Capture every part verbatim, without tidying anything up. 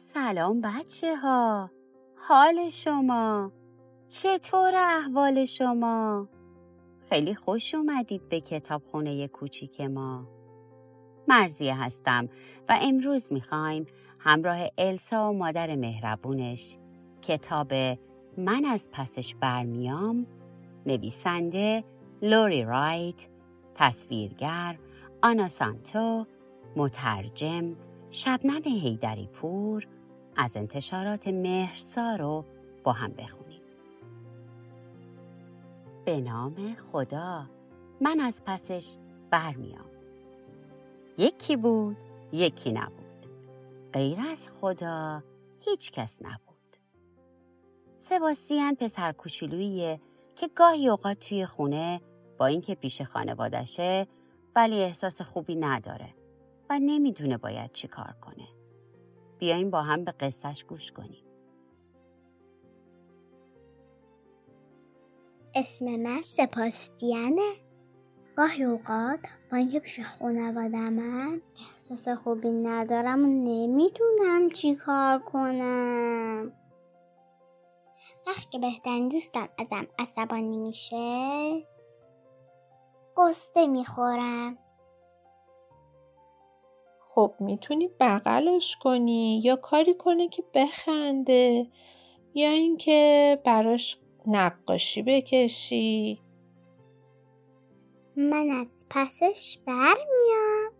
سلام بچه ها، حال شما؟ چطور احوال شما؟ خیلی خوش اومدید به کتابخونه کوچیک ما. مرزیه هستم و امروز میخوایم همراه السا و مادر مهربونش کتاب من از پسش برمیام، نویسنده لوری رایت، تصویرگر آنا سانتو، مترجم شبنم حیدری پور، از انتشارات مهرسا رو با هم بخونیم. به نام خدا، من از پسش برمیام. یکی بود، یکی نبود. غیر از خدا هیچ کس نبود. سباستیان پسر کوچولویه که گاهی اوقات توی خونه با اینکه پیش خانوادشه ولی احساس خوبی نداره و نمیدونه باید چی کار کنه. بیاییم با هم به قصهش گوش کنیم. اسم من سباستیانه. گاهی اوقات با اینکه پیش خانواده‌ام احساس خوبی ندارم و نمیدونم چی کار کنم. وقتی بهترین دوستم ازم عصبانی میشه قصه میخورم. خب میتونی بغلش کنی یا کاری کنی که بخنده یا اینکه براش نقاشی بکشی. من از پسش برمیام.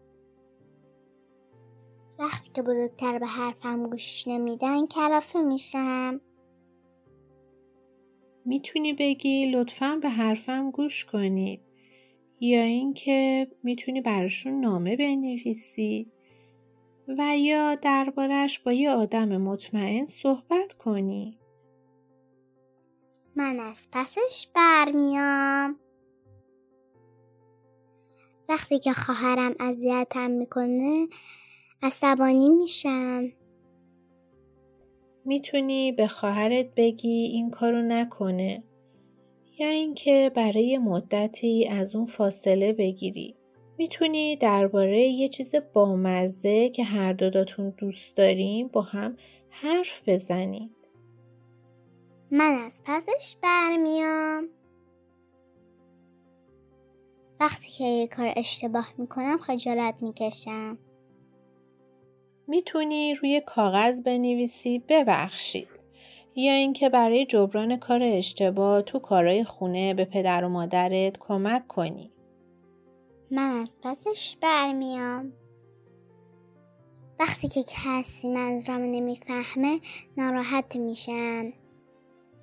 وقتی که بزرگتر به حرفم گوش نمیدن کلافه میشم. میتونی بگی لطفاً به حرفم گوش کنید یا اینکه میتونی براشون نامه بنویسی و یا دربارش با یه آدم مطمئن صحبت کنی. من از پسش برمیام. وقتی که خواهرم اذیتم میکنه عصبانی میشم. میتونی به خواهرت بگی این کارو نکنه یا اینکه برای مدتی از اون فاصله بگیری. میتونی درباره یه چیز بامزه که هر دوتاتون دوست دارین با هم حرف بزنید. من از پسش برمیام. وقتی که یه کار اشتباه میکنم خجالت میکشم. میتونی روی کاغذ بنویسی ببخشید یا اینکه برای جبران کار اشتباه تو کارهای خونه به پدر و مادرت کمک کنی. من از پسش برمیام. وقتی که کسی منظورم نمیفهمه ناراحت میشم.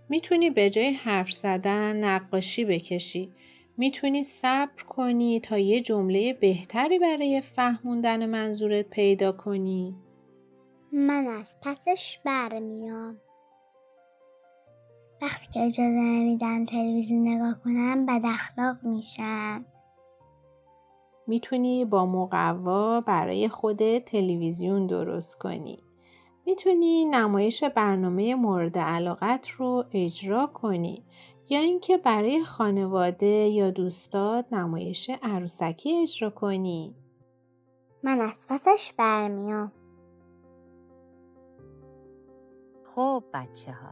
میتونی به جای حرف زدن نقاشی بکشی. میتونی صبر کنی تا یه جمله بهتری برای فهموندن منظورت پیدا کنی. من از پسش برمیام. وقتی که اجازه نمیدن تلویزیون نگاه کنم بد اخلاق میشم. میتونی با مقوا برای خودت تلویزیون درست کنی. میتونی نمایش برنامه مورد علاقت رو اجرا کنی یا اینکه برای خانواده یا دوستات نمایش عروسکی اجرا کنی. من از پسش برمیام. خب بچه ها،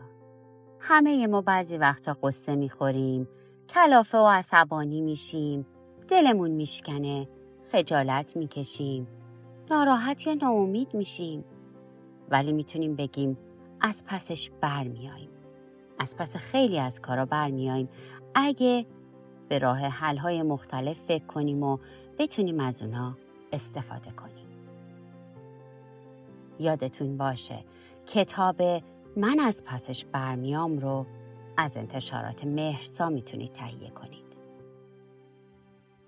همه ما بعضی وقتا قصه میخوریم، کلافه و عصبانی میشیم، دلمون میشکنه، خجالت میکشیم، ناراحت یا ناامید میشیم. ولی میتونیم بگیم از پسش برمیاییم. از پس خیلی از کارا برمیاییم اگه به راه حل‌های مختلف فکر کنیم و بتونیم از اونا استفاده کنیم. یادتون باشه کتاب من از پسش برمیام رو از انتشارات مهرسا میتونید تهیه کنید.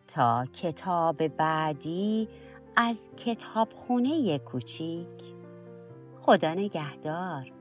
تا کتاب بعدی از کتابخونه کوچیک، خدا نگهدار.